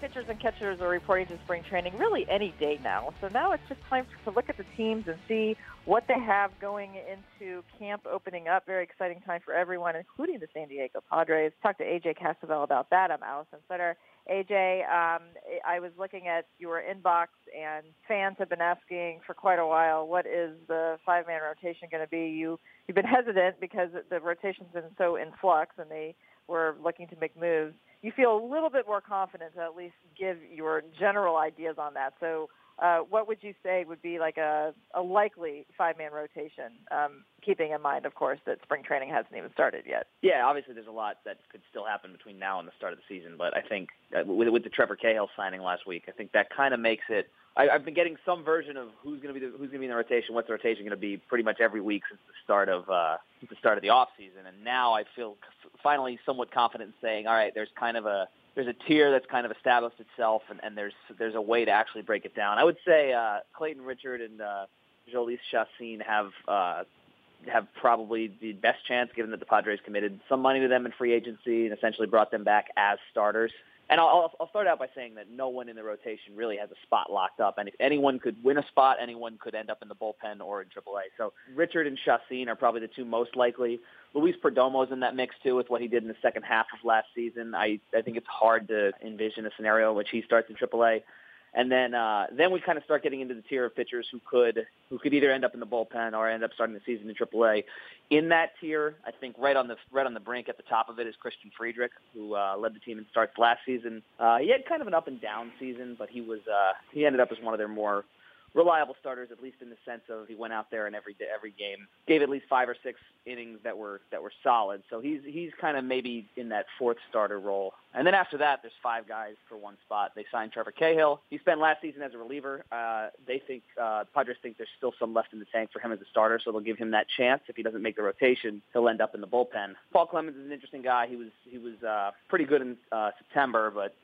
Pitchers and catchers are reporting to spring training really any day now. So now it's just time to look at the teams and see what they have going into camp opening up. Very exciting time for everyone, including the San Diego Padres. Talked to AJ Cassavell about that. I'm Allison Sutter. AJ, I was looking at your inbox, and fans have been asking for quite a while, what is the five-man rotation going to be? You've been hesitant because the rotation's been so in flux, and they were looking to make moves. You feel a little bit more confident to at least give your general ideas on that. So what would you say would be like a likely five-man rotation, keeping in mind, of course, that spring training hasn't even started yet? Yeah, obviously there's a lot that could still happen between now and the start of the season, but I think with the Trevor Cahill signing last week, I think that kind of makes it – I've been getting some version of who's going to be in the rotation, what's the rotation going to be pretty much every week since the start of the offseason, and now I feel finally somewhat confident in saying, all right, there's kind of a tier that's kind of established itself, and there's a way to actually break it down. I would say Clayton Richard and Jhoulys Chacín have probably the best chance, given that the Padres committed some money to them in free agency and essentially brought them back as starters. And I'll start out by saying that no one in the rotation really has a spot locked up. And if anyone could win a spot, anyone could end up in the bullpen or in AAA. So Richard and Chacín are probably the two most likely. Luis Perdomo's in that mix, too, with what he did in the second half of last season. I think it's hard to envision a scenario in which he starts in AAA. And then we kind of start getting into the tier of pitchers who could either end up in the bullpen or end up starting the season in AAA. In that tier, I think right on the brink at the top of it is Christian Friedrich, who led the team in starts last season. He had kind of an up and down season, but he ended up as one of their more reliable starters, at least in the sense of he went out there and every game gave at least 5 or 6 innings that were solid. So he's kind of maybe in that fourth starter role. And then after that, there's 5 guys for one spot. They signed Trevor Cahill. He spent last season as a reliever. Padres think there's still some left in the tank for him as a starter, so they'll give him that chance. If he doesn't make the rotation, he'll end up in the bullpen. Paul Clemens is an interesting guy. He was pretty good in September, but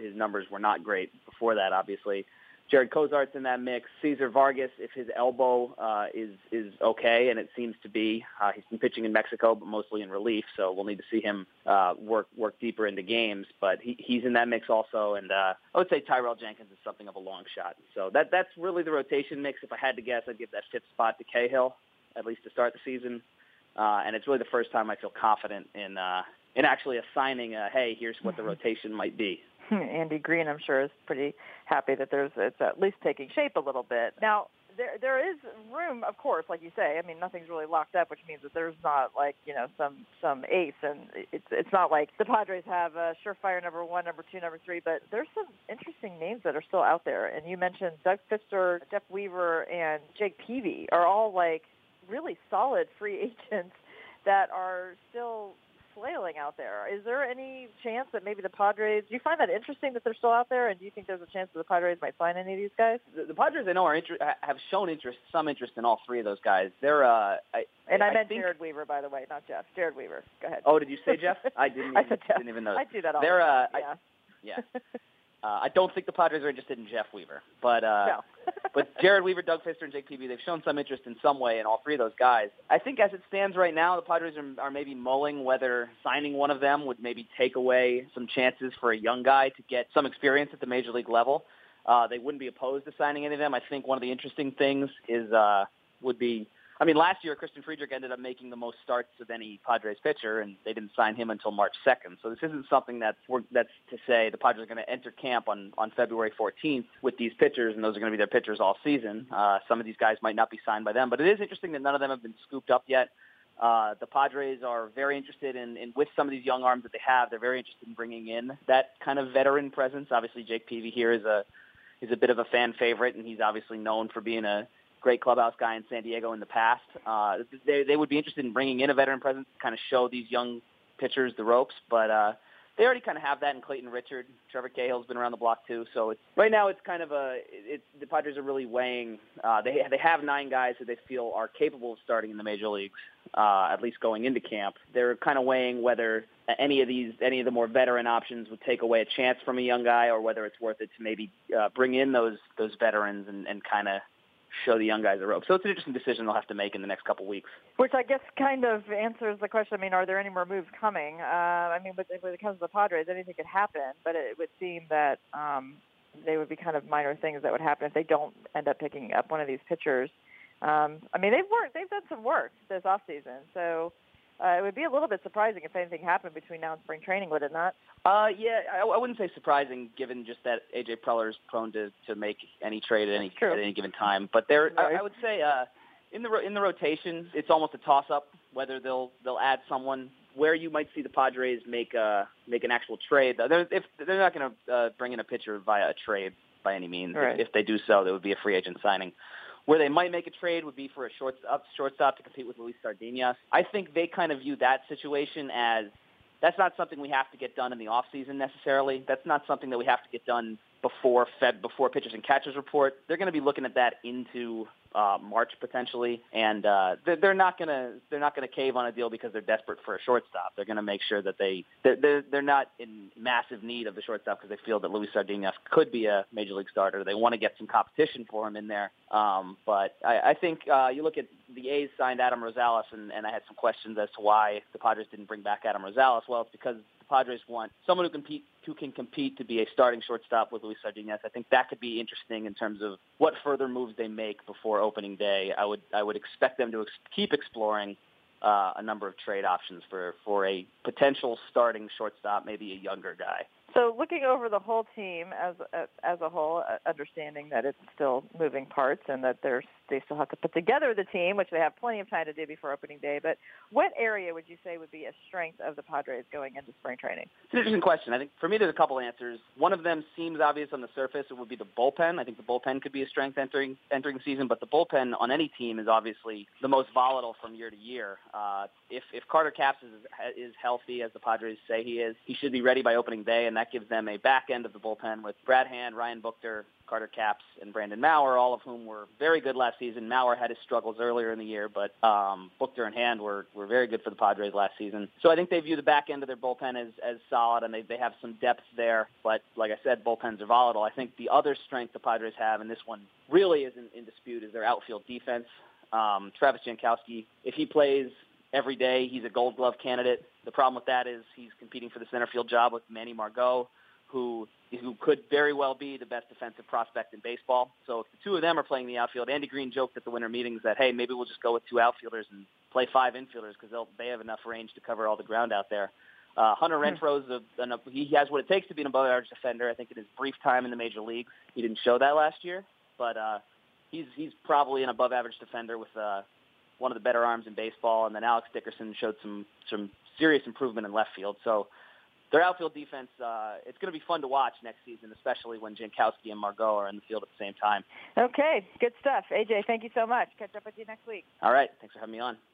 his numbers were not great before that, obviously. Jared Kozart's in that mix. Cesar Vargas, if his elbow is okay, and it seems to be, he's been pitching in Mexico, but mostly in relief, so we'll need to see him work deeper into games. But he's in that mix also, and I would say Tyrell Jenkins is something of a long shot. So that's really the rotation mix. If I had to guess, I'd give that fifth spot to Cahill, at least to start the season. And it's really the first time I feel confident in actually assigning, hey, here's what the rotation might be. Andy Green, I'm sure, is pretty happy that it's at least taking shape a little bit. Now, there is room, of course, like you say. I mean, nothing's really locked up, which means that there's not, like, you know, some ace. And it's not like the Padres have a surefire number 1, number 2, number 3, but there's some interesting names that are still out there. And you mentioned Doug Fister, Jeff Weaver, and Jake Peavy are all, like, really solid free agents that are still flailing out there. Is there any chance that maybe the Padres, do you find that interesting that they're still out there, and do you think there's a chance that the Padres might sign any of these guys? The Padres, I know, have shown some interest in all 3 of those guys. They're I meant Jared Weaver, by the way, not Jeff. Jared Weaver. Go ahead. Oh, did you say Jeff? I didn't. I said Jeff. Didn't even know. I do that all the time. Yeah. I don't think the Padres are interested in Jeff Weaver, but no. But Jared Weaver, Doug Fister, and Jake Peavy, they've shown some interest in some way in all 3 of those guys. I think as it stands right now, the Padres are maybe mulling whether signing one of them would maybe take away some chances for a young guy to get some experience at the major league level. They wouldn't be opposed to signing any of them. I think one of the interesting things is last year, Christian Friedrich ended up making the most starts of any Padres pitcher, and they didn't sign him until March 2nd. So this isn't something that's to say the Padres are going to enter camp on February 14th with these pitchers, and those are going to be their pitchers all season. Some of these guys might not be signed by them, but it is interesting that none of them have been scooped up yet. The Padres are very interested in with some of these young arms that they have, they're very interested in bringing in that kind of veteran presence. Obviously, Jake Peavy here is a bit of a fan favorite, and he's obviously known for being a great clubhouse guy in San Diego in the past. They would be interested in bringing in a veteran presence to kind of show these young pitchers the ropes, but they already kind of have that in Clayton Richard. Trevor Cahill's been around the block too. So it's, right now it's kind of the Padres are really weighing. They have 9 guys who they feel are capable of starting in the major leagues, at least going into camp. They're kind of weighing whether any of the more veteran options would take away a chance from a young guy, or whether it's worth it to maybe bring in those veterans and kind of show the young guys the rope. So it's an interesting decision they'll have to make in the next couple weeks. Which I guess kind of answers the question, I mean, are there any more moves coming? When it comes to the Padres, anything could happen, but it would seem that they would be kind of minor things that would happen if they don't end up picking up one of these pitchers. They've done some work this offseason, so it would be a little bit surprising if anything happened between now and spring training, would it not? I wouldn't say surprising, given just that AJ Preller is prone to make any trade at any given time. But there, right. I would say in the rotation, it's almost a toss-up whether they'll add someone. Where you might see the Padres make an actual trade, if they're not going to bring in a pitcher via a trade by any means. Right. If they do so, there would be a free agent signing. Where they might make a trade would be for a shortstop to compete with Luis Sardinas. I think they kind of view that situation as that's not something we have to get done in the offseason necessarily. That's not something that we have to get done before pitchers and catchers report. They're going to be looking at that into March potentially, and they're not going to cave on a deal because they're desperate for a shortstop. They're going to make sure that they're not in massive need of the shortstop because they feel that Luis Sardinas could be a major league starter. They want to get some competition for him in there. But I think you look at the A's signed Adam Rosales, and I had some questions as to why the Padres didn't bring back Adam Rosales. Well, it's because Padres want someone who can compete to be a starting shortstop with Luis Sardinas. I think that could be interesting in terms of what further moves they make before opening day. I would expect them to keep exploring a number of trade options for a potential starting shortstop, maybe a younger guy. So looking over the whole team as a whole, understanding that it's still moving parts and that they still have to put together the team, which they have plenty of time to do before opening day, but what area would you say would be a strength of the Padres going into spring training? It's an interesting question. I think for me there's a couple answers. One of them seems obvious on the surface. It would be the bullpen. I think the bullpen could be a strength entering the season, but the bullpen on any team is obviously the most volatile from year to year. If Carter Capps is healthy, as the Padres say he is, he should be ready by opening day, and that gives them a back end of the bullpen with Brad Hand, Ryan Buchter, Carter Capps, and Brandon Maurer, all of whom were very good last season. Maurer had his struggles earlier in the year, but Buchter and Hand were very good for the Padres last season. So I think they view the back end of their bullpen as solid, and they have some depth there. But like I said, bullpens are volatile. I think the other strength the Padres have, and this one really isn't in dispute, is their outfield defense. Travis Jankowski, if he plays every day, he's a Gold Glove candidate. The problem with that is he's competing for the center field job with Manny Margot, who could very well be the best defensive prospect in baseball. So if the two of them are playing the outfield, Andy Green joked at the winter meetings that, hey, maybe we'll just go with 2 outfielders and play 5 infielders because they have enough range to cover all the ground out there. Hunter Renfro, he has what it takes to be an above-average defender. I think in his brief time in the major leagues, he didn't show that last year, but he's probably an above-average defender with one of the better arms in baseball. And then Alex Dickerson showed some serious improvement in left field. So their outfield defense, it's going to be fun to watch next season, especially when Jankowski and Margot are in the field at the same time. Okay, good stuff. AJ, thank you so much. Catch up with you next week. All right, thanks for having me on.